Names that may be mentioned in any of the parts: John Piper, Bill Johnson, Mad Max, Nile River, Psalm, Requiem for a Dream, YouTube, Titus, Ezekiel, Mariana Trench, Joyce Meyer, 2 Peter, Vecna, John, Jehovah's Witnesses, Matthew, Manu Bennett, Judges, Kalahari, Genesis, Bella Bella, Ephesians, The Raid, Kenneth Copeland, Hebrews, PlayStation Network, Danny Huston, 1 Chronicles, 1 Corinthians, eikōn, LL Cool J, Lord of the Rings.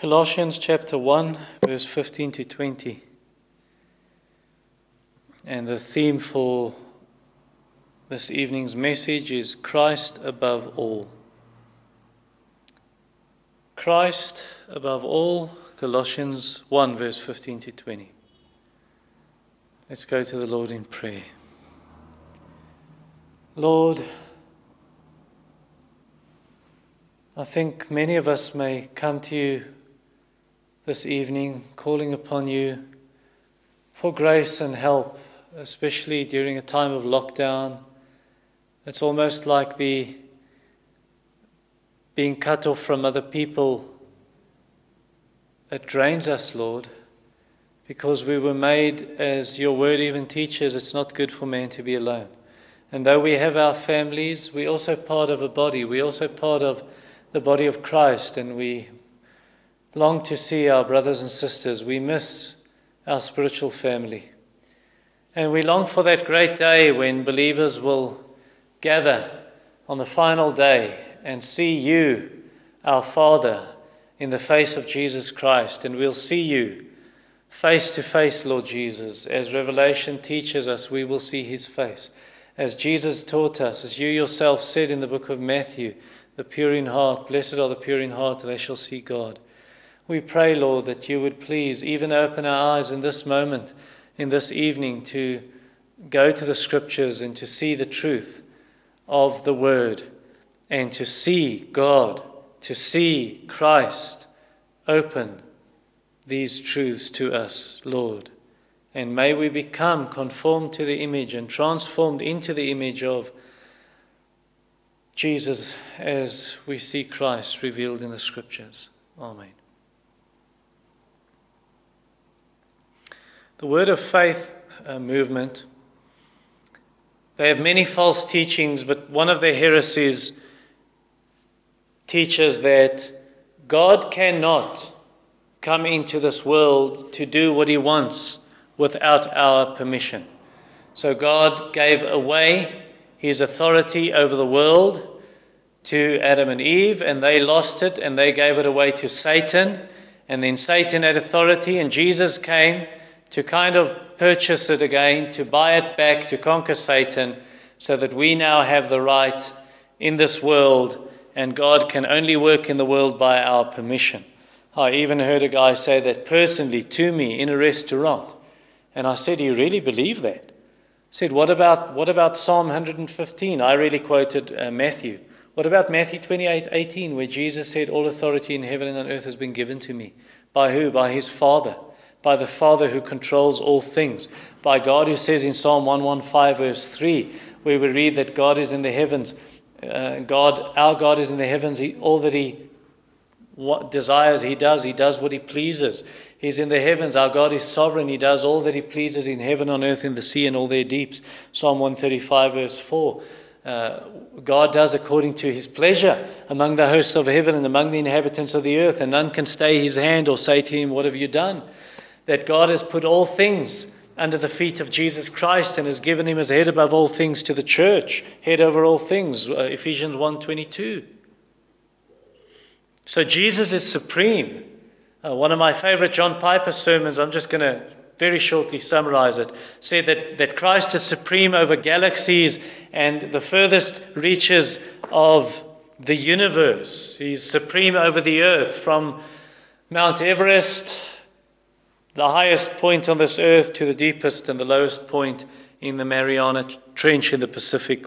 Colossians chapter 1, verse 15 to 20. And the theme for this evening's message is Christ above all. Christ above all, Colossians 1, verse 15 to 20. Let's go to the Lord in prayer. Lord, I think many of us may come to you this evening, calling upon you for grace and help, especially during a time of lockdown. It's almost like the being cut off from other people. It drains us, Lord, because we were made, as your word even teaches, it's not good for man to be alone. And though we have our families, we're also part of a body. We're also part of the body of Christ, and we long to see our brothers and sisters. We miss our spiritual family. And we long for that great day when believers will gather on the final day and see you, our Father, in the face of Jesus Christ. And we'll see you face to face, Lord Jesus. As Revelation teaches us, we will see his face. As Jesus taught us, as you yourself said in the book of Matthew, the pure in heart, blessed are the pure in heart, they shall see God. We pray, Lord, that you would please even open our eyes in this moment, in this evening, to go to the scriptures and to see the truth of the word and to see God, to see Christ open these truths to us, Lord. And may we become conformed to the image and transformed into the image of Jesus as we see Christ revealed in the scriptures. Amen. The Word of Faith movement, they have many false teachings, but one of their heresies teaches that God cannot come into this world to do what he wants without our permission. So God gave away his authority over the world to Adam and Eve, and they lost it, and they gave it away to Satan, and then Satan had authority, and Jesus came to kind of purchase it again, to buy it back, to conquer Satan, so that we now have the right in this world, and God can only work in the world by our permission. I even heard a guy say that personally to me in a restaurant, and I said, "Do you really believe that?" He said, what about Psalm 115? I really quoted Matthew. What about Matthew 28:18, where Jesus said, "All authority in heaven and on earth has been given to me." By who? By his Father. By the Father who controls all things. By God who says in Psalm 115 verse 3, where we read that God is in the heavens. Our God is in the heavens. All that he desires, he does what he pleases. He's in the heavens. Our God is sovereign. He does all that he pleases in heaven, on earth, in the sea, and all their deeps. Psalm 135, verse 4. God does according to his pleasure among the hosts of heaven and among the inhabitants of the earth, and none can stay his hand or say to him, "What have you done?" That God has put all things under the feet of Jesus Christ and has given him his head above all things to the church, head over all things, Ephesians 1:22. So Jesus is supreme. One of my favorite John Piper sermons, I'm just going to very shortly summarize it, said that Christ is supreme over galaxies and the furthest reaches of the universe. He's supreme over the earth, from Mount Everest, the highest point on this earth, to the deepest and the lowest point in the Mariana Trench in the Pacific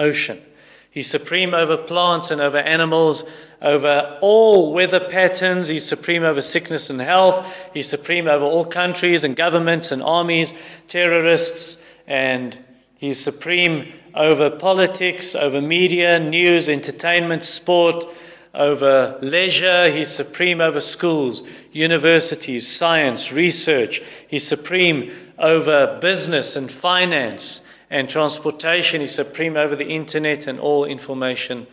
Ocean. He's supreme over plants and over animals, over all weather patterns. He's supreme over sickness and health. He's supreme over all countries and governments and armies, terrorists, and he's supreme over politics, over media, news, entertainment, sport, over leisure. He's supreme over schools, universities, science, research. He's supreme over business and finance and transportation. Is supreme over the internet and all information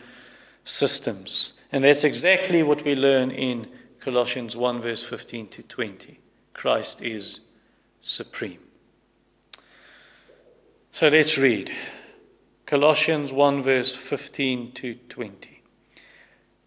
systems. And that's exactly what we learn in Colossians 1 verse 15 to 20. Christ is supreme. So let's read. Colossians 1 verse 15 to 20.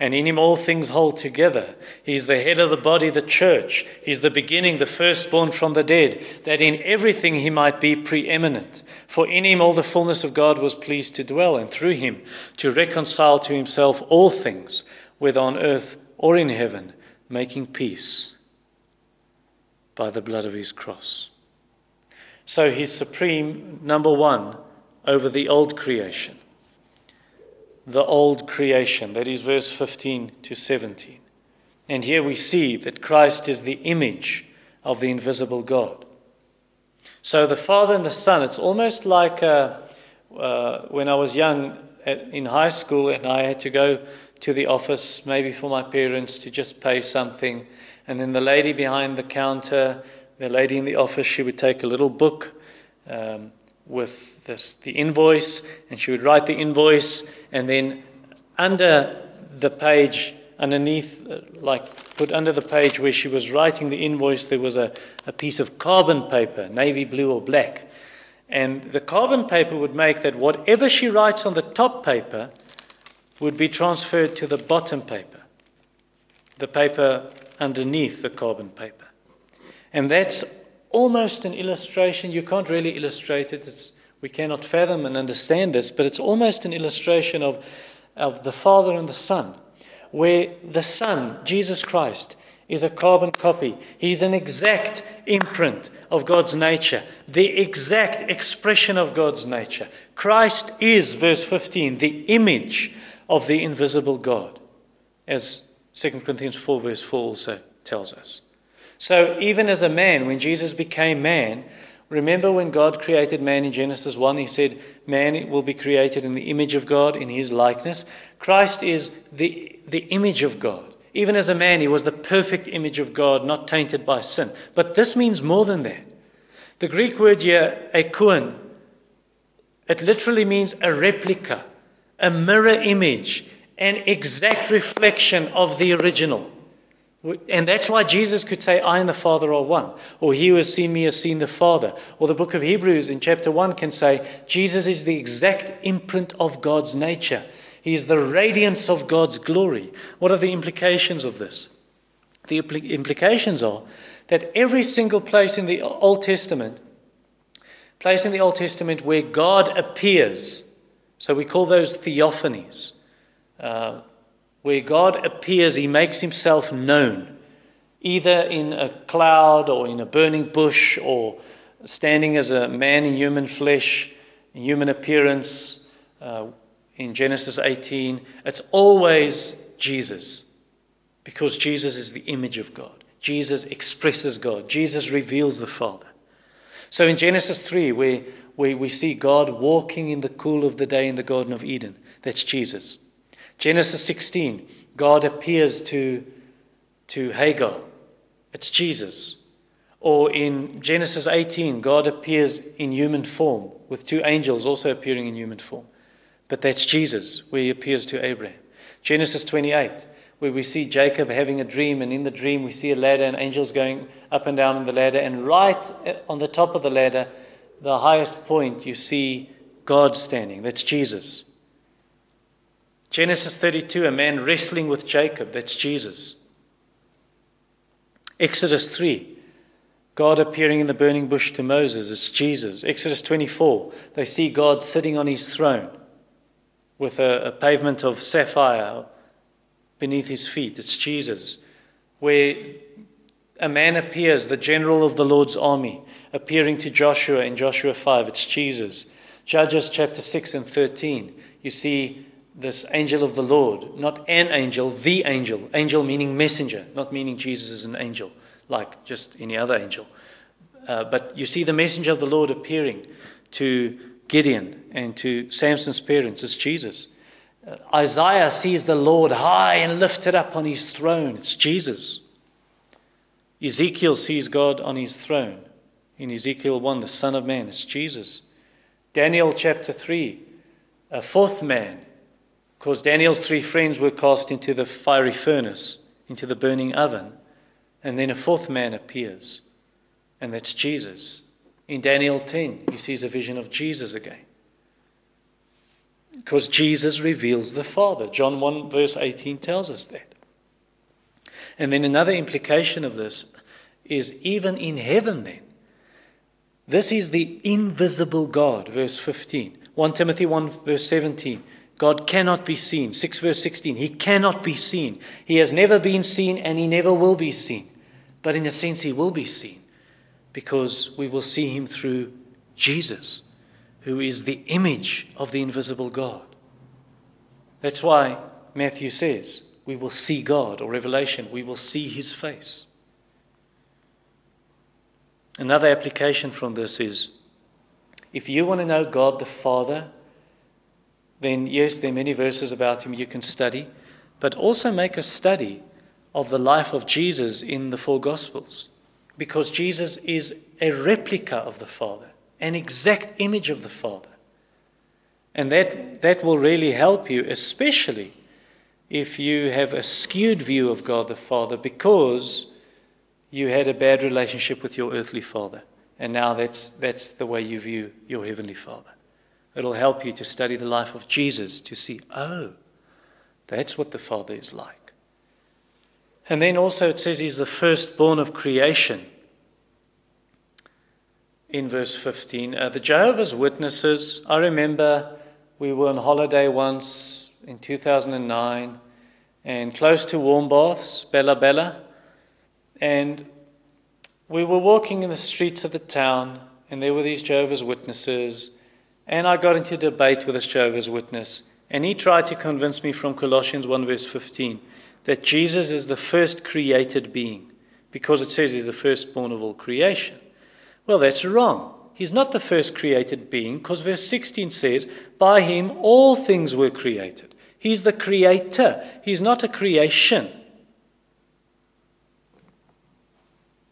and in him all things hold together. He's the head of the body, the church. He's the beginning, the firstborn from the dead, that in everything he might be preeminent. For in him all the fullness of God was pleased to dwell, and through him to reconcile to himself all things, whether on earth or in heaven, making peace by the blood of his cross. So he's supreme, number one, over the old creation. The old creation, that is verse 15 to 17. And here we see that Christ is the image of the invisible God. So the Father and the Son, it's almost like when I was young in high school and I had to go to the office maybe for my parents to just pay something, and then the lady behind the counter, the lady in the office, she would take a little book with the invoice, and she would write the invoice, and then under the page, underneath, put under the page where she was writing the invoice, there was a piece of carbon paper, navy blue or black. And the carbon paper would make that whatever she writes on the top paper would be transferred to the bottom paper, the paper underneath the carbon paper. And that's almost an illustration. You can't really illustrate it. We cannot fathom and understand this, but it's almost an illustration of the Father and the Son, where the Son, Jesus Christ, is a carbon copy. He's an exact imprint of God's nature, the exact expression of God's nature. Christ is, verse 15, the image of the invisible God, as 2 Corinthians 4, verse 4 also tells us. So even as a man, when Jesus became man, remember when God created man in Genesis 1, he said, man will be created in the image of God, in his likeness. Christ is the image of God. Even as a man, he was the perfect image of God, not tainted by sin. But this means more than that. The Greek word here, eikōn, it literally means a replica, a mirror image, an exact reflection of the original. And that's why Jesus could say, I and the Father are one. Or he who has seen me has seen the Father. Or the book of Hebrews in chapter 1 can say, Jesus is the exact imprint of God's nature. He is the radiance of God's glory. What are the implications of this? The implications are that every single place in the Old Testament where God appears, so we call those theophanies, where God appears, he makes himself known, either in a cloud or in a burning bush or standing as a man in human flesh, in human appearance, in Genesis 18. It's always Jesus, because Jesus is the image of God. Jesus expresses God. Jesus reveals the Father. So in Genesis 3, where we see God walking in the cool of the day in the Garden of Eden, that's Jesus. Genesis 16, God appears to Hagar. It's Jesus. Or in Genesis 18, God appears in human form, with two angels also appearing in human form. But that's Jesus, where he appears to Abraham. Genesis 28, where we see Jacob having a dream, and in the dream we see a ladder and angels going up and down on the ladder. And right on the top of the ladder, the highest point, you see God standing. That's Jesus. Genesis 32, a man wrestling with Jacob, that's Jesus. Exodus 3, God appearing in the burning bush to Moses, it's Jesus. Exodus 24, they see God sitting on his throne with a pavement of sapphire beneath his feet, it's Jesus. Where a man appears, the general of the Lord's army, appearing to Joshua in Joshua 5, it's Jesus. Judges chapter 6 and 13, you see this angel of the Lord, not an angel, the angel. Angel meaning messenger, not meaning Jesus is an angel, like just any other angel. But you see the messenger of the Lord appearing to Gideon and to Samson's parents. It's Jesus. Isaiah sees the Lord high and lifted up on his throne. It's Jesus. Ezekiel sees God on his throne. in Ezekiel 1, the Son of Man, it's Jesus. Daniel chapter 3, a fourth man, because Daniel's three friends were cast into the fiery furnace, into the burning oven, and then a fourth man appears, and that's Jesus. In Daniel 10, he sees a vision of Jesus again, because Jesus reveals the Father. John 1 verse 18 tells us that. And then another implication of this is even in heaven then. This is the invisible God, verse 15. 1 Timothy 1 verse 17. God cannot be seen. 6 verse 16. He cannot be seen. He has never been seen and he never will be seen. But in a sense he will be seen, because we will see him through Jesus, who is the image of the invisible God. That's why Matthew says we will see God, or Revelation, we will see his face. Another application from this is, if you want to know God the Father, then yes, there are many verses about him you can study, but also make a study of the life of Jesus in the four Gospels, because Jesus is a replica of the Father, an exact image of the Father. And that will really help you, especially if you have a skewed view of God the Father because you had a bad relationship with your earthly father, and now that's the way you view your heavenly Father. It'll help you to study the life of Jesus to see, oh, that's what the Father is like. And then also it says he's the firstborn of creation. In verse 15, the Jehovah's Witnesses, I remember we were on holiday once in 2009 and close to Warm Baths, Bella Bella, and we were walking in the streets of the town and there were these Jehovah's Witnesses, and I got into a debate with this Jehovah's Witness and he tried to convince me from Colossians 1 verse 15 that Jesus is the first created being because it says he's the firstborn of all creation. Well, that's wrong. He's not the first created being, because verse 16 says, by him all things were created. He's the creator. He's not a creation.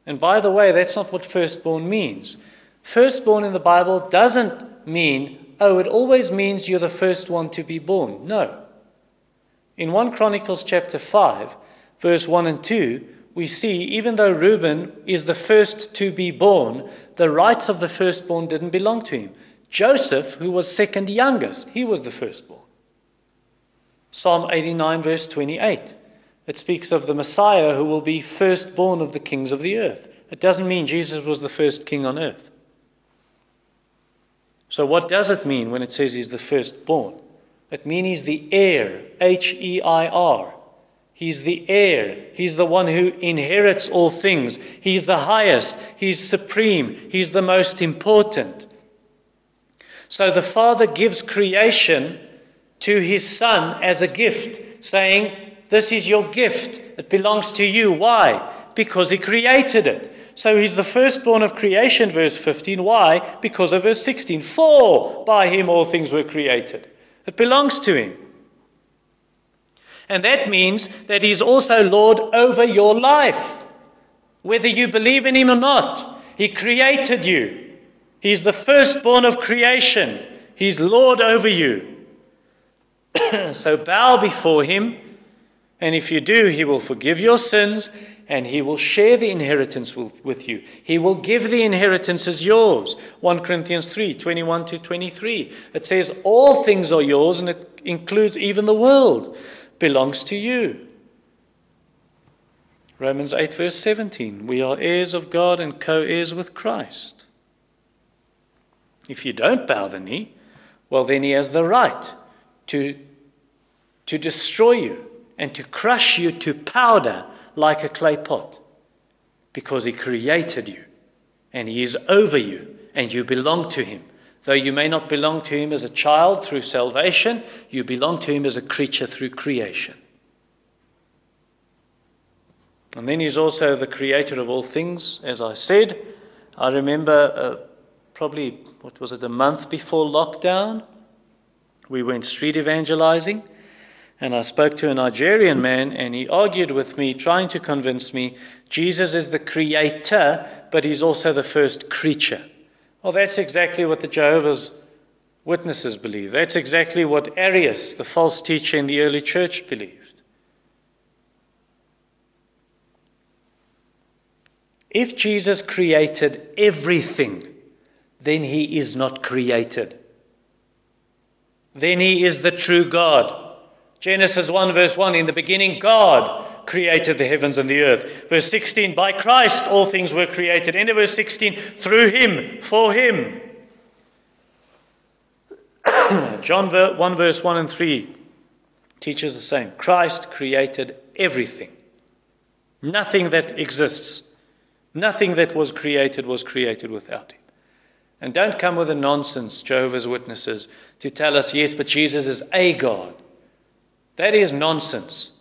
And by the way, that's not what firstborn means. Firstborn in the Bible doesn't mean, oh, it always means you're the first one to be born. No. In 1 Chronicles chapter 5, verse 1 and 2, we see, even though Reuben is the first to be born, the rights of the firstborn didn't belong to him. Joseph, who was second youngest, he was the firstborn. Psalm 89, verse 28. It speaks of the Messiah who will be firstborn of the kings of the earth. It doesn't mean Jesus was the first king on earth. So what does it mean when it says he's the firstborn? It means he's the heir, H-E-I-R. He's the heir. He's the one who inherits all things. He's the highest. He's supreme. He's the most important. So the Father gives creation to his Son as a gift, saying, this is your gift. It belongs to you. Why? Because he created it. So he's the firstborn of creation, verse 15. Why? Because of verse 16. For by him all things were created. It belongs to him. And that means that he's also Lord over your life, whether you believe in him or not. He created you. He's the firstborn of creation. He's Lord over you. So bow before him, and if you do, he will forgive your sins, and he will share the inheritance with you. He will give the inheritance as yours. 1 Corinthians 3, 21 to 23. It says all things are yours, and it includes even the world. Belongs to you. Romans 8 verse 17, we are heirs of God and co-heirs with Christ. If you don't bow the knee, well then he has the right to destroy you and to crush you to powder like a clay pot, because he created you and he is over you and you belong to him. Though you may not belong to him as a child through salvation, you belong to him as a creature through creation. And then he's also the creator of all things, as I said. I remember probably, what was it, a month before lockdown, we went street evangelizing. and I spoke to a Nigerian man, and he argued with me, trying to convince me Jesus is the creator, but he's also the first creature. Well, that's exactly what the Jehovah's Witnesses believe. That's exactly what Arius, the false teacher in the early church, believed. If Jesus created everything, then he is not created. Then he is the true God. Genesis 1 verse 1, in the beginning God created the heavens and the earth. Verse 16, by Christ all things were created. End of verse 16, through him, for him. John 1 verse 1 and 3 teaches the same. Christ created everything. Nothing that exists, nothing that was created without him. And don't come with the nonsense, Jehovah's Witnesses, to tell us, yes, but Jesus is a God. That is nonsense.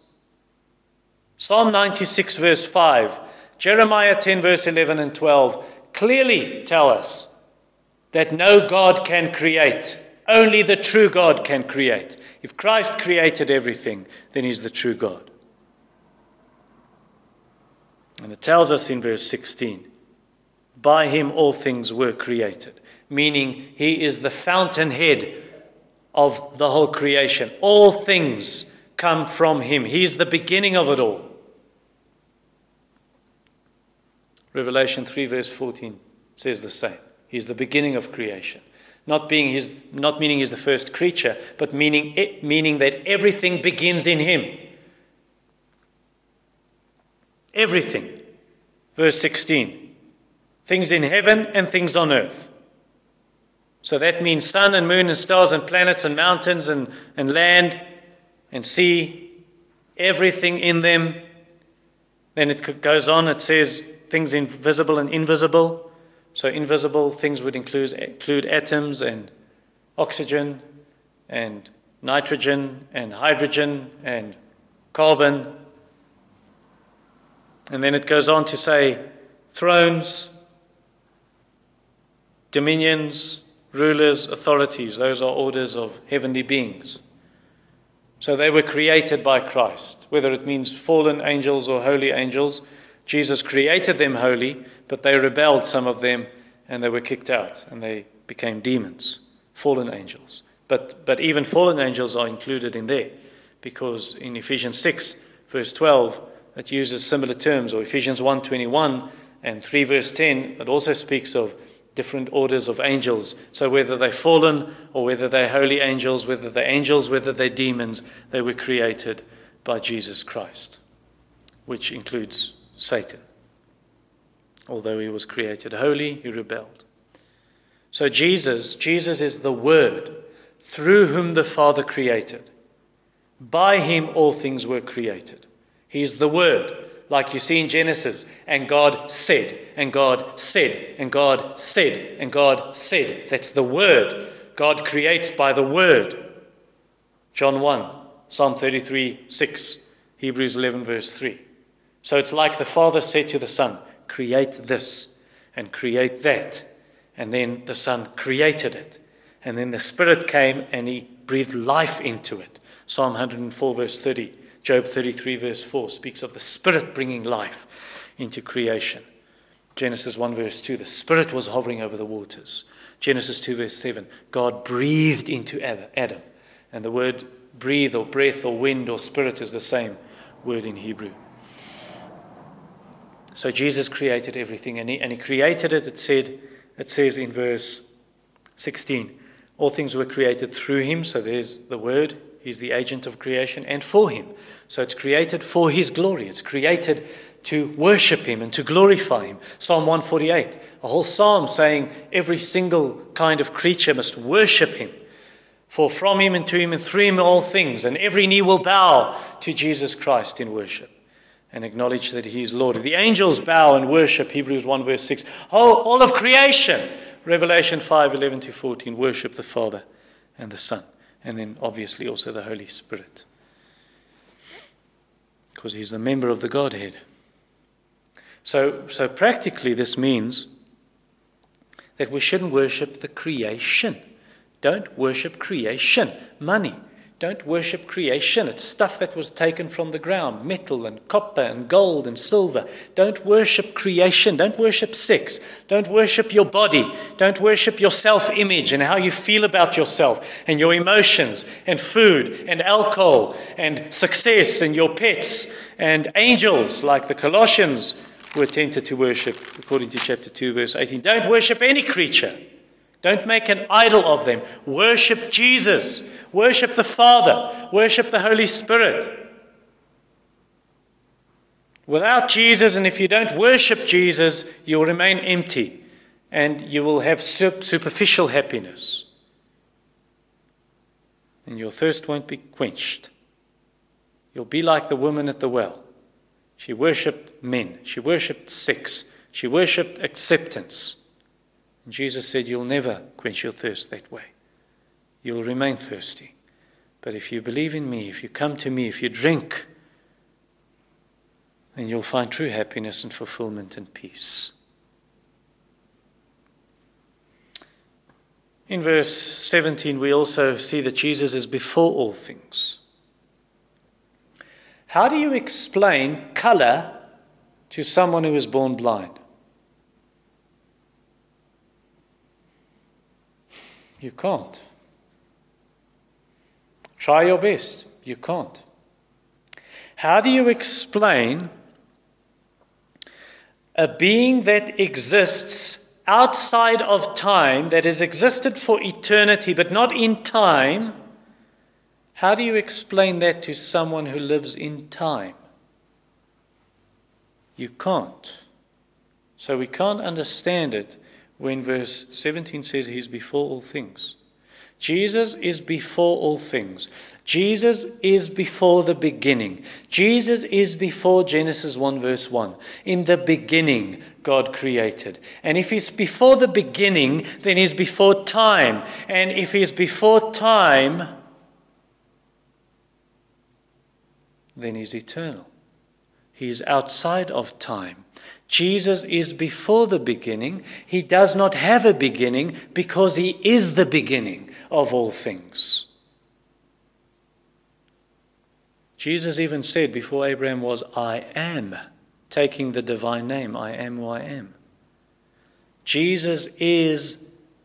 Psalm 96 verse 5, Jeremiah 10 verse 11 and 12 clearly tell us that no God can create. Only the true God can create. If Christ created everything, then he's the true God. And it tells us in verse 16, by him all things were created, meaning he is the fountainhead of the whole creation. All things come from him. He's the beginning of it all. Revelation 3 verse 14 says the same. He's the beginning of creation. Not meaning he's the first creature, but meaning that everything begins in him. Everything. Verse 16. Things in heaven and things on earth. So that means sun and moon and stars and planets and mountains and land and sea, everything in them. Then it goes on, it says things invisible and invisible. So invisible things would include atoms and oxygen and nitrogen and hydrogen and carbon. And then it goes on to say thrones, dominions, rulers, authorities, those are orders of heavenly beings. So they were created by Christ, whether it means fallen angels or holy angels. Jesus created them holy, but they rebelled, some of them, and they were kicked out, and they became demons, fallen angels. But even fallen angels are included in there, because in Ephesians 6, verse 12, it uses similar terms, or Ephesians 1:21 and 3 verse 10, it also speaks of different orders of angels. So whether they're fallen or whether they're holy angels, whether they're angels, whether they're demons, they were created by Jesus Christ, which includes Satan. Although he was created holy, he rebelled. So Jesus is the Word through whom the Father created. By him all things were created. He is the Word. Like you see in Genesis, and God said, and God said, and God said, and God said. That's the Word. God creates by the Word. John 1, Psalm 33, 6, Hebrews 11, verse 3. So it's like the Father said to the Son, create this, and create that. And then the Son created it. And then the Spirit came and he breathed life into it. Psalm 104, verse 30. Job 33 verse 4 speaks of the Spirit bringing life into creation. Genesis 1 verse 2, the Spirit was hovering over the waters. Genesis 2 verse 7, God breathed into Adam. And the word breathe or breath or wind or spirit is the same word in Hebrew. So Jesus created everything, and he created it. It says in verse 16, all things were created through him. So there's the Word. He's the agent of creation, and for him. So it's created for his glory. It's created to worship him and to glorify him. Psalm 148, a whole psalm saying every single kind of creature must worship him. For from him and to him and through him are all things, and every knee will bow to Jesus Christ in worship and acknowledge that he is Lord. The angels bow and worship, Hebrews 1 verse 6. All of creation, Revelation 5:11 to 14, worship the Father and the Son. And then obviously also the Holy Spirit, because he's a member of the Godhead. So practically this means that we shouldn't worship the creation. Don't worship creation. Money. Don't worship creation. It's stuff that was taken from the ground, metal and copper and gold and silver. Don't worship creation. Don't worship sex. Don't worship your body. Don't worship your self-image and how you feel about yourself and your emotions and food and alcohol and success and your pets and angels like the Colossians were tempted to worship, according to chapter 2, verse 18. Don't worship any creature. Don't make an idol of them. Worship Jesus. Worship the Father. Worship the Holy Spirit. Without Jesus, and if you don't worship Jesus, you'll remain empty and you will have superficial happiness. And your thirst won't be quenched. You'll be like the woman at the well. She worshipped men. She worshipped sex. She worshipped acceptance. And Jesus said, you'll never quench your thirst that way. You'll remain thirsty. But if you believe in me, if you come to me, if you drink, then you'll find true happiness and fulfillment and peace. In verse 17, we also see that Jesus is before all things. How do you explain color to someone who is born blind? You can't. Try your best. You can't. How do you explain a being that exists outside of time, that has existed for eternity but not in time? How do you explain that to someone who lives in time? You can't. So we can't understand it when verse 17 says he's before all things. Jesus is before all things. Jesus is before the beginning. Jesus is before Genesis 1 verse 1. In the beginning, God created. And if he's before the beginning, then he's before time. And if he's before time, then he's eternal. He is outside of time. Jesus is before the beginning. He does not have a beginning because he is the beginning of all things. Jesus even said, before Abraham was, I am, taking the divine name, I am who I am. Jesus is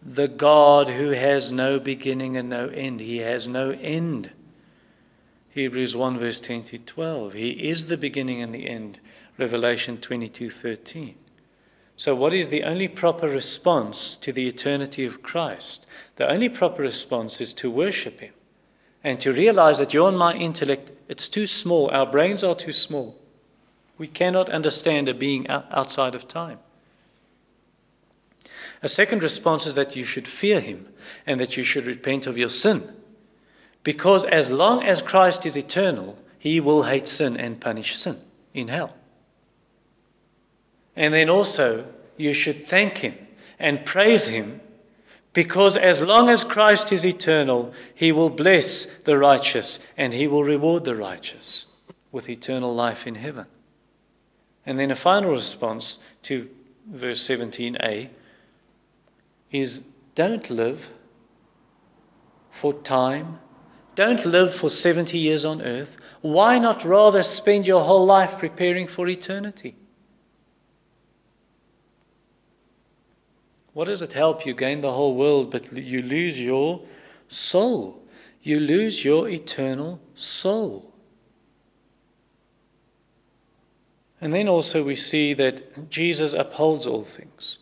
the God who has no beginning and no end. He has no end. Hebrews 1 verse 10 to 12. He is the beginning and the end. Revelation 22:13. So what is the only proper response to the eternity of Christ? The only proper response is to worship him and to realize that you and my intellect, it's too small. Our brains are too small. We cannot understand a being outside of time. A second response is that you should fear him and that you should repent of your sin. Because as long as Christ is eternal, he will hate sin and punish sin in hell. And then also, you should thank him and praise him, because as long as Christ is eternal, he will bless the righteous and he will reward the righteous with eternal life in heaven. And then a final response to verse 17a is, don't live for time. Don't live for 70 years on earth. Why not rather spend your whole life preparing for eternity? What does it help you gain the whole world, but you lose your soul? You lose your eternal soul. And then also we see that Jesus upholds all things.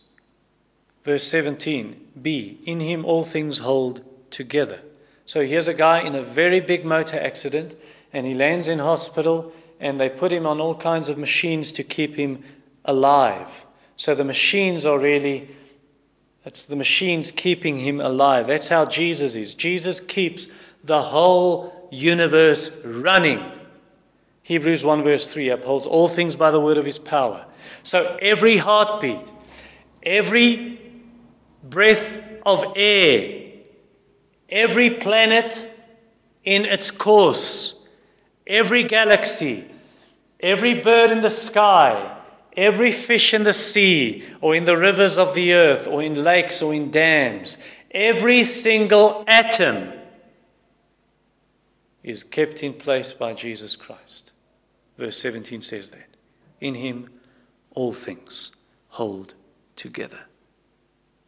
Verse 17b, in him all things hold together. So here's a guy in a very big motor accident, and he lands in hospital, and they put him on all kinds of machines to keep him alive. So the machines are really, it's the machines keeping him alive. That's how Jesus is. Jesus keeps the whole universe running. Hebrews 1 verse 3, upholds all things by the word of his power. So every heartbeat, every breath of air, every planet in its course, every galaxy, every bird in the sky, every fish in the sea, or in the rivers of the earth, or in lakes, or in dams, every single atom is kept in place by Jesus Christ. Verse 17 says that. In him all things hold together.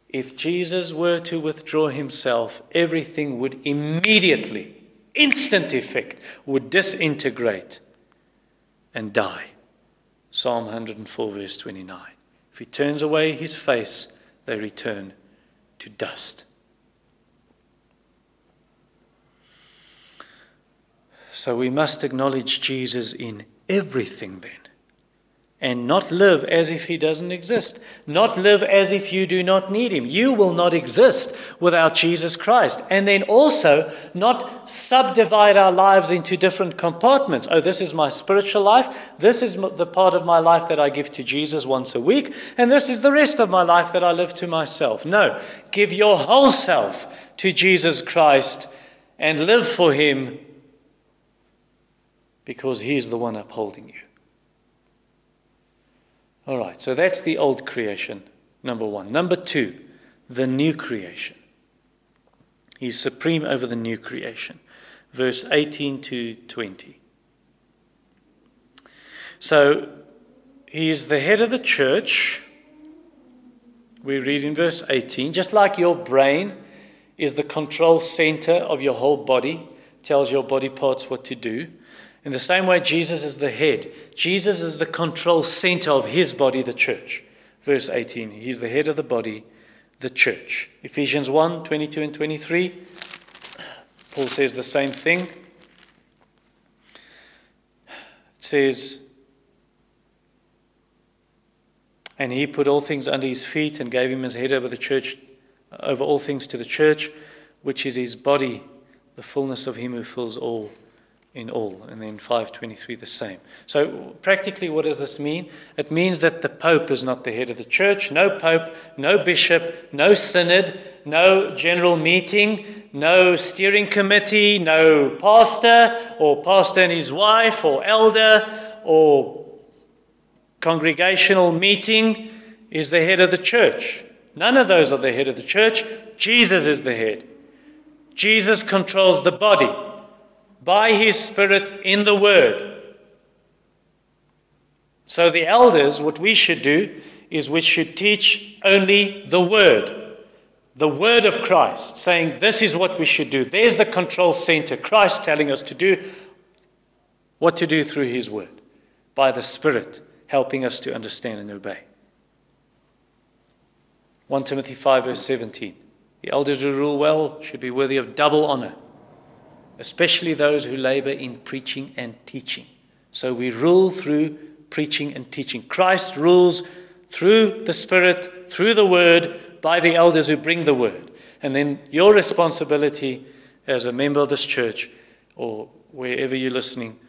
If Jesus were to withdraw himself, everything would immediately, instant effect, would disintegrate and die. Psalm 104 verse 29. If he turns away his face, they return to dust. So we must acknowledge Jesus in everything then, and not live as if he doesn't exist. Not live as if you do not need him. You will not exist without Jesus Christ. And then also not subdivide our lives into different compartments. Oh, this is my spiritual life. This is the part of my life that I give to Jesus once a week. And this is the rest of my life that I live to myself. No, give your whole self to Jesus Christ and live for him, because he's the one upholding you. All right, so that's the old creation, number one. Number two, the new creation. He's supreme over the new creation. Verse 18 to 20. So, he is the head of the church. We read in verse 18, just like your brain is the control center of your whole body, tells your body parts what to do. In the same way, Jesus is the head. Jesus is the control center of his body, the church. Verse 18, he's the head of the body, the church. Ephesians 1, 22 and 23. Paul says the same thing. It says, and he put all things under his feet and gave him his head over the church, over all things to the church, which is his body, the fullness of him who fills all in all. And then 5:23, the same. So practically, what does this mean? It means that the Pope is not the head of the church. No Pope, no Bishop, no Synod, no general meeting, no steering committee, no pastor, or pastor and his wife, or elder, or congregational meeting is the head of the church. None of those are the head of the church. Jesus is the head. Jesus controls the body by his Spirit in the Word. So the elders, what we should do is we should teach only the Word of Christ, saying this is what we should do. There's the control center, Christ telling us to do what to do through his Word, by the Spirit helping us to understand and obey. 1 Timothy 5 verse 17, the elders who rule well should be worthy of double honor, especially those who labor in preaching and teaching. So we rule through preaching and teaching. Christ rules through the Spirit, through the Word, by the elders who bring the Word. And then your responsibility as a member of this church, or wherever you're listening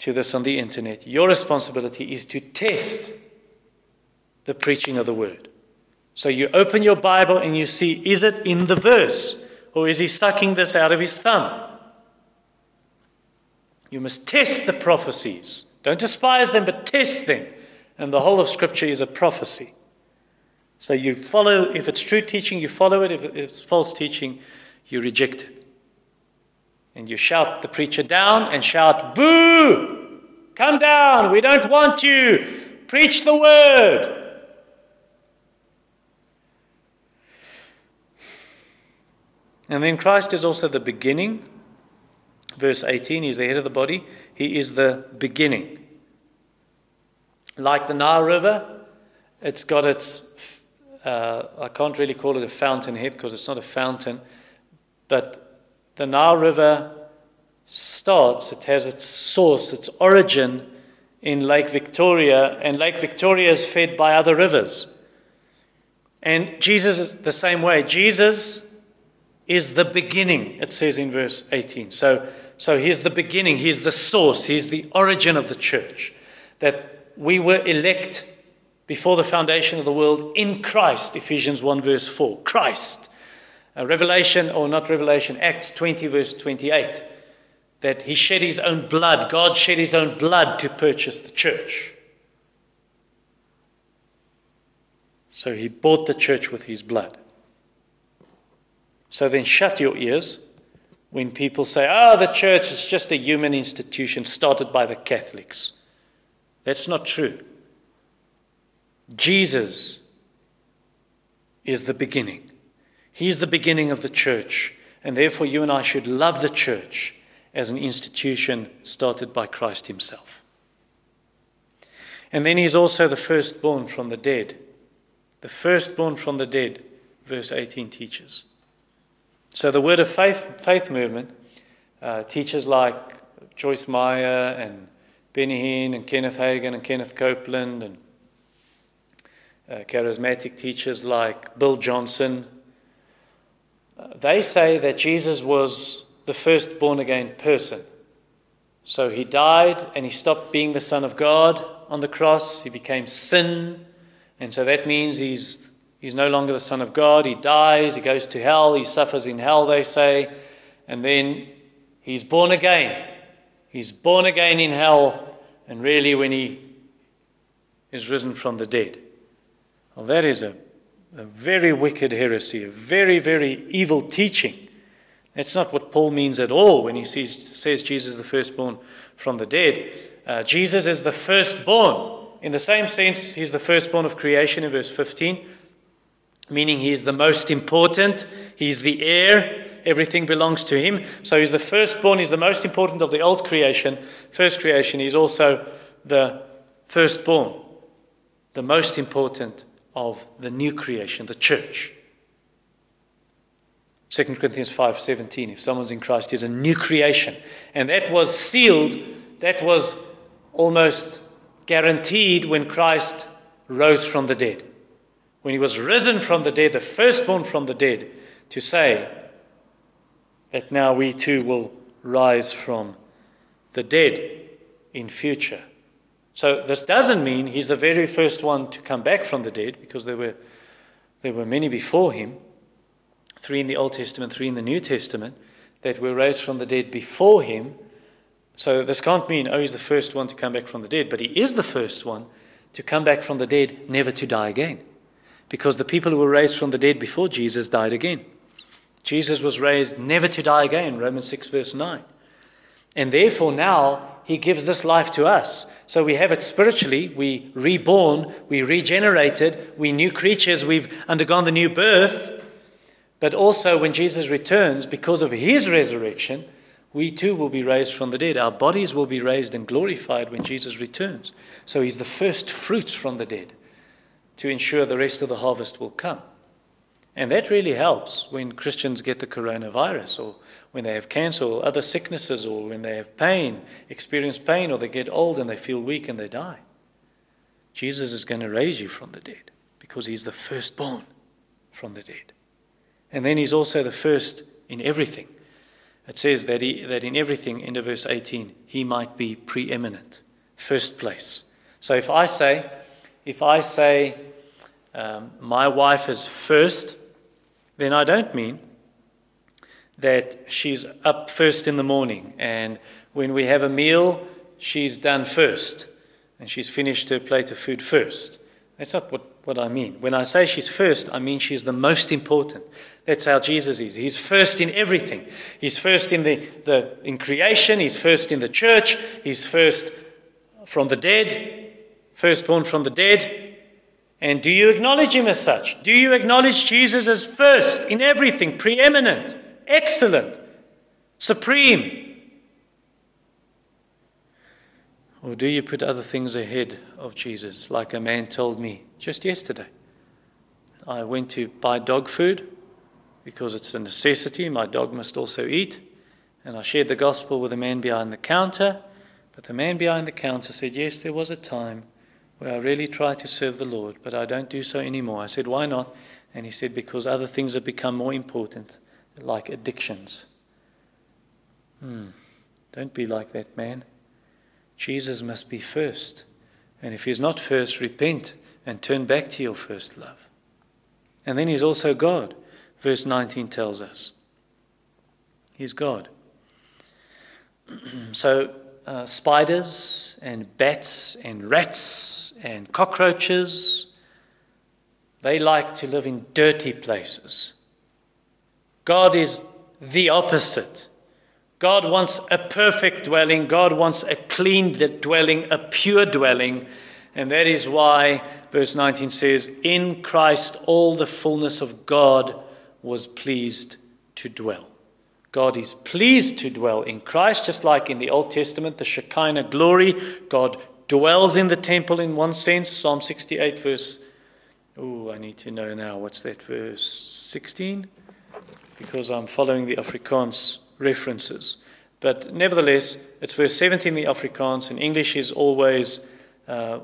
to this on the internet, your responsibility is to test the preaching of the Word. So you open your Bible and you see, is it in the verse? Or is he sucking this out of his thumb? You must test the prophecies. Don't despise them, but test them. And the whole of Scripture is a prophecy. So you follow, if it's true teaching, you follow it. If it's false teaching, you reject it. And you shout the preacher down and shout, boo! Come down! We don't want you! Preach the Word! And then Christ is also the beginning. Verse 18, he's the head of the body. He is the beginning. Like the Nile River, it's got its, I can't really call it a fountainhead because it's not a fountain, but the Nile River starts, it has its source, its origin in Lake Victoria, and Lake Victoria is fed by other rivers. And Jesus is the same way. Jesus is the beginning, it says in verse 18. So he's the beginning, he's the source, he's the origin of the church. That we were elect before the foundation of the world in Christ, Ephesians 1 verse 4. Christ. Acts 20 verse 28. That he shed his own blood, God shed his own blood to purchase the church. So he bought the church with his blood. So then shut your ears when people say, oh, the church is just a human institution started by the Catholics. That's not true. Jesus is the beginning. He's the beginning of the church, and therefore you and I should love the church as an institution started by Christ himself. And then he's also the firstborn from the dead. The firstborn from the dead, verse 18 teaches. So the Word of Faith movement, teachers like Joyce Meyer and Benny Hinn and Kenneth Hagin and Kenneth Copeland, and charismatic teachers like Bill Johnson, they say that Jesus was the first born-again person. So he died and he stopped being the Son of God on the cross. He became sin. And so that means he's no longer the Son of God. He dies, he goes to hell, he suffers in hell, they say. And then he's born again. He's born again in hell, and really when he is risen from the dead. Well, that is a very wicked heresy, a very, very evil teaching. That's not what Paul means at all when he says Jesus is the firstborn from the dead. Jesus is the firstborn. In the same sense, he's the firstborn of creation in verse 15, meaning he is the most important, he's the heir, everything belongs to him. So he's the firstborn, he's the most important of the old creation, first creation. He's also the firstborn, the most important of the new creation, the church. 2 Corinthians 5:17, if someone's in Christ, he's a new creation. And that was sealed, that was almost guaranteed when Christ rose from the dead. When he was risen from the dead, the firstborn from the dead, to say that now we too will rise from the dead in future. So this doesn't mean he's the very first one to come back from the dead, because there were many before him, 3 in the Old Testament, 3 in the New Testament, that were raised from the dead before him. So this can't mean, oh, he's the first one to come back from the dead, but he is the first one to come back from the dead, never to die again. Because the people who were raised from the dead before Jesus died again. Jesus was raised never to die again, Romans 6 verse 9. And therefore now he gives this life to us. So we have it spiritually. We reborn, we regenerated, we new creatures, we've undergone the new birth. But also when Jesus returns, because of his resurrection, we too will be raised from the dead. Our bodies will be raised and glorified when Jesus returns. So he's the first fruits from the dead to ensure the rest of the harvest will come. And that really helps when Christians get the coronavirus, or when they have cancer or other sicknesses, or when they have pain, experience pain, or they get old and they feel weak and they die. Jesus is going to raise you from the dead because he's the firstborn from the dead. And then he's also the first in everything. It says that in everything, end of verse 18, he might be preeminent, first place. So if I say my wife is first, then I don't mean that she's up first in the morning, and when we have a meal, she's done first, and she's finished her plate of food first. That's not what I mean. When I say she's first, I mean she's the most important. That's how Jesus is. He's first in everything. He's first in in creation. He's first in the church. He's first from the dead, firstborn from the dead. And do you acknowledge him as such? Do you acknowledge Jesus as first in everything, preeminent, excellent, supreme? Or do you put other things ahead of Jesus? Like a man told me just yesterday. I went to buy dog food because it's a necessity. My dog must also eat. And I shared the gospel with a man behind the counter. But the man behind the counter said, yes, there was a time where I really tried to serve the Lord, but I don't do so anymore. I said, why not? And he said, because other things have become more important, like addictions. Don't be like that man. Jesus must be first. And if he's not first, repent and turn back to your first love. And then he's also God. Verse 19 tells us. He's God. So spiders and bats and rats and cockroaches, they like to live in dirty places. God is the opposite. God wants a perfect dwelling. God wants a clean dwelling, a pure dwelling. And that is why verse 19 says, in Christ all the fullness of God was pleased to dwell. God is pleased to dwell in Christ, just like in the Old Testament, the Shekinah glory. God dwells in the temple in one sense. Psalm 68 verse, I need to know now, what's that verse? 16? Because I'm following the Afrikaans references. But nevertheless, it's verse 17, the Afrikaans, and English is always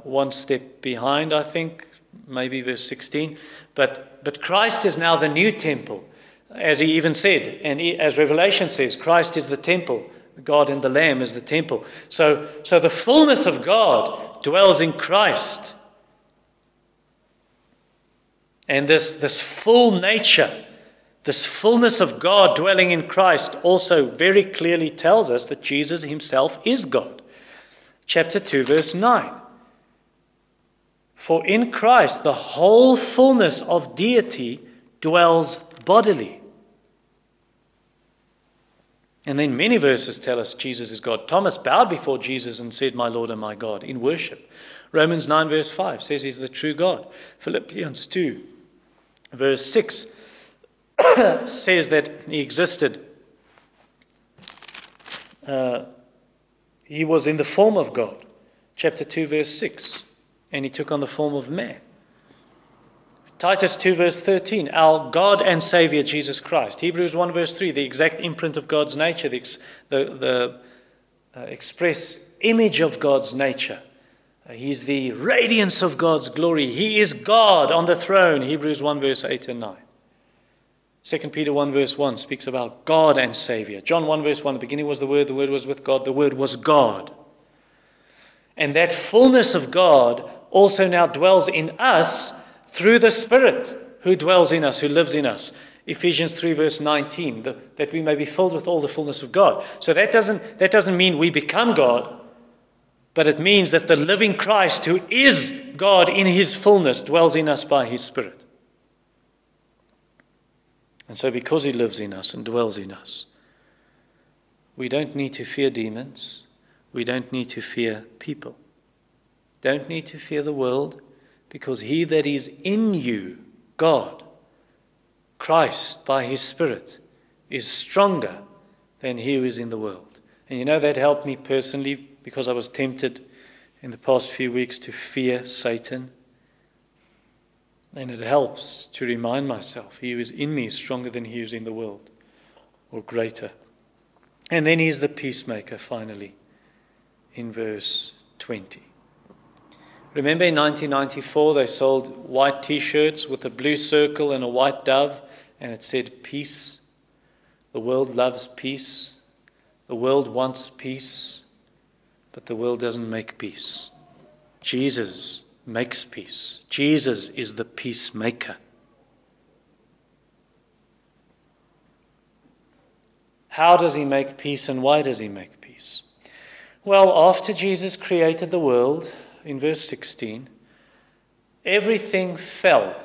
one step behind, I think, maybe verse 16. But Christ is now the new temple, as he even said, and as Revelation says, Christ is the temple, God and the Lamb is the temple. So the fullness of God dwells in Christ. And this full nature, this fullness of God dwelling in Christ also very clearly tells us that Jesus himself is God. Chapter 2, verse 9. For in Christ the whole fullness of deity dwells bodily. And then many verses tell us Jesus is God. Thomas bowed before Jesus and said, my Lord and my God, in worship. Romans 9, verse 5 says he's the true God. Philippians 2, verse 6 says that he existed. He was in the form of God. Chapter 2, verse 6. And he took on the form of man. Titus 2, verse 13. Our God and Savior, Jesus Christ. Hebrews 1, verse 3. The exact imprint of God's nature. The express image of God's nature. He's the radiance of God's glory. He is God on the throne. Hebrews 1, verse 8 and 9. 2 Peter 1 verse 1 speaks about God and Savior. John 1 verse 1, the beginning was the Word was with God, the Word was God. And that fullness of God also now dwells in us through the Spirit who dwells in us, who lives in us. Ephesians 3 verse 19, that we may be filled with all the fullness of God. So that doesn't mean we become God, but it means that the living Christ, who is God in his fullness, dwells in us by his Spirit. And so because he lives in us and dwells in us, we don't need to fear demons. We don't need to fear people. Don't need to fear the world, because he that is in you, God, Christ by his Spirit, is stronger than he who is in the world. And you know, that helped me personally, because I was tempted in the past few weeks to fear Satan. And it helps to remind myself, he who is in me is stronger than he who is in the world, or greater. And then he is the peacemaker, finally, in verse 20. Remember in 1994 they sold white t-shirts with a blue circle and a white dove, and it said peace. The world loves peace. The world wants peace. But the world doesn't make peace. Jesus makes peace. Jesus is the peacemaker. How does he make peace, and why does he make peace? Well, after Jesus created the world, in verse 16, everything fell.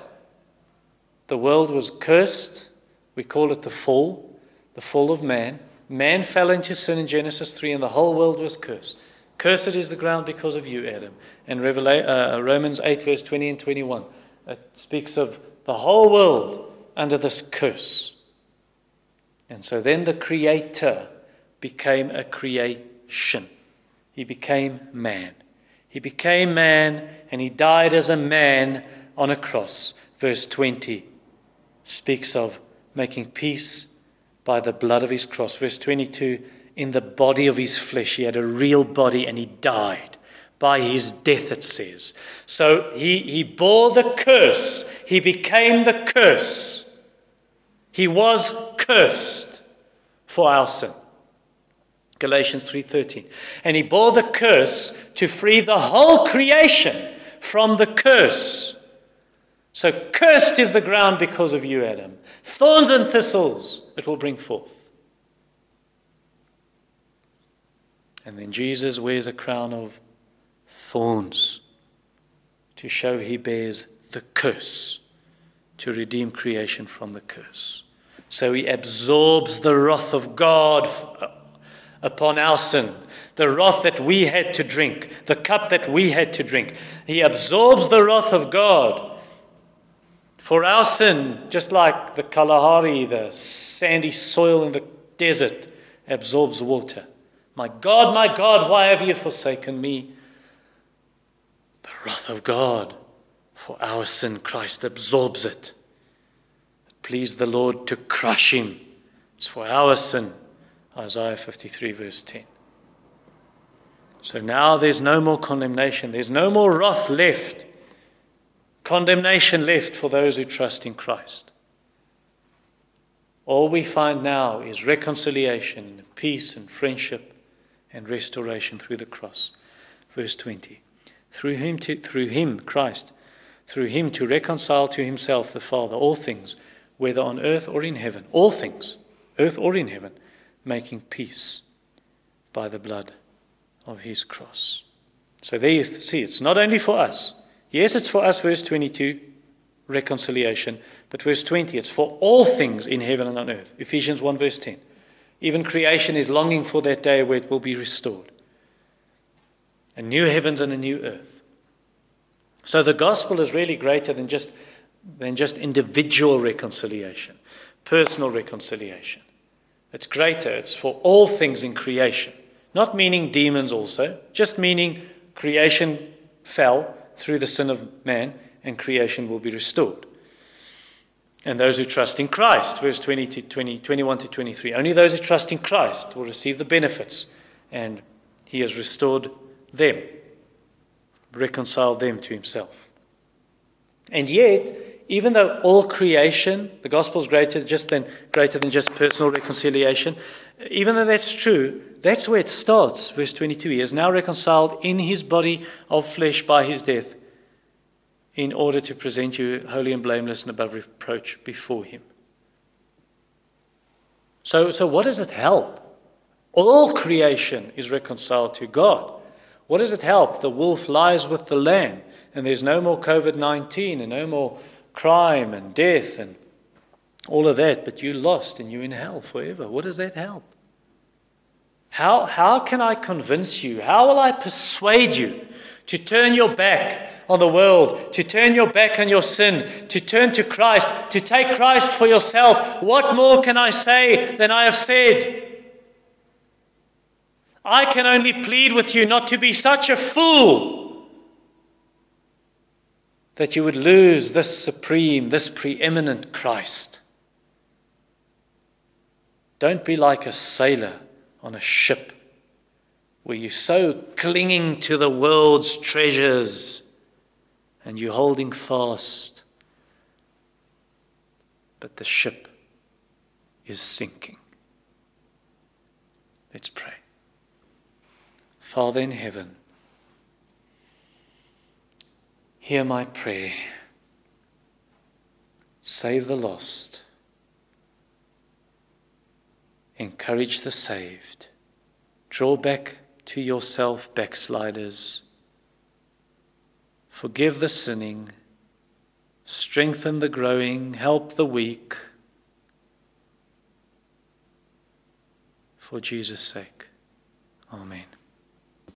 The world was cursed. We call it the fall of man. Man fell into sin in Genesis 3, and the whole world was cursed. Cursed is the ground because of you, Adam. And Romans 8, verse 20 and 21. It speaks of the whole world under this curse. And so then the Creator became a creation. He became man. He became man, and he died as a man on a cross. Verse 20 speaks of making peace by the blood of his cross. Verse 22 says, in the body of his flesh, he had a real body, and he died by his death, it says. So he bore the curse. He became the curse. He was cursed for our sin. Galatians 3:13. And he bore the curse to free the whole creation from the curse. So cursed is the ground because of you, Adam. Thorns and thistles it will bring forth. And then Jesus wears a crown of thorns to show he bears the curse, to redeem creation from the curse. So he absorbs the wrath of God upon our sin, the wrath that we had to drink, the cup that we had to drink. He absorbs the wrath of God for our sin, just like the Kalahari, the sandy soil in the desert, absorbs water. My God, why have you forsaken me? The wrath of God for our sin, Christ absorbs it. It pleased the Lord to crush him. It's for our sin. Isaiah 53 verse 10. So now there's no more condemnation. There's no more wrath left. Condemnation left for those who trust in Christ. All we find now is reconciliation, peace and friendship and restoration through the cross. Verse 20. Through him, Christ, through him to reconcile to himself the Father all things, whether on earth or in heaven. All things, earth or in heaven, making peace by the blood of his cross. So there you see, it's not only for us. Yes, it's for us, verse 22, reconciliation. But verse 20, it's for all things in heaven and on earth. Ephesians 1 verse 10. Even creation is longing for that day where it will be restored. A new heavens and a new earth. So the gospel is really greater than just individual reconciliation, personal reconciliation. It's greater. It's for all things in creation. Not meaning demons also, just meaning creation fell through the sin of man and creation will be restored. And those who trust in Christ, verse 21 to 23, only those who trust in Christ will receive the benefits, and he has restored them, reconciled them to himself. And yet, even though all creation, the gospel is greater than just personal reconciliation, even though that's true, that's where it starts. Verse 22, he is now reconciled in his body of flesh by his death, in order to present you holy and blameless and above reproach before him. So what does it help? All creation is reconciled to God. What does it help? The wolf lies with the lamb, and there's no more COVID-19 and no more crime and death and all of that, but you lost and you're in hell forever. What does that help? How can I convince you? How will I persuade you to turn your back on the world, to turn your back on your sin, to turn to Christ, to take Christ for yourself? What more can I say than I have said? I can only plead with you not to be such a fool that you would lose this supreme, this preeminent Christ. Don't be like a sailor on a ship where you're so clinging to the world's treasures and you're holding fast, but the ship is sinking. Let's pray. Father in heaven, hear my prayer. Save the lost. Encourage the saved. Draw back to yourself backsliders. Forgive the sinning. Strengthen the growing. Help the weak. For Jesus' sake. Amen.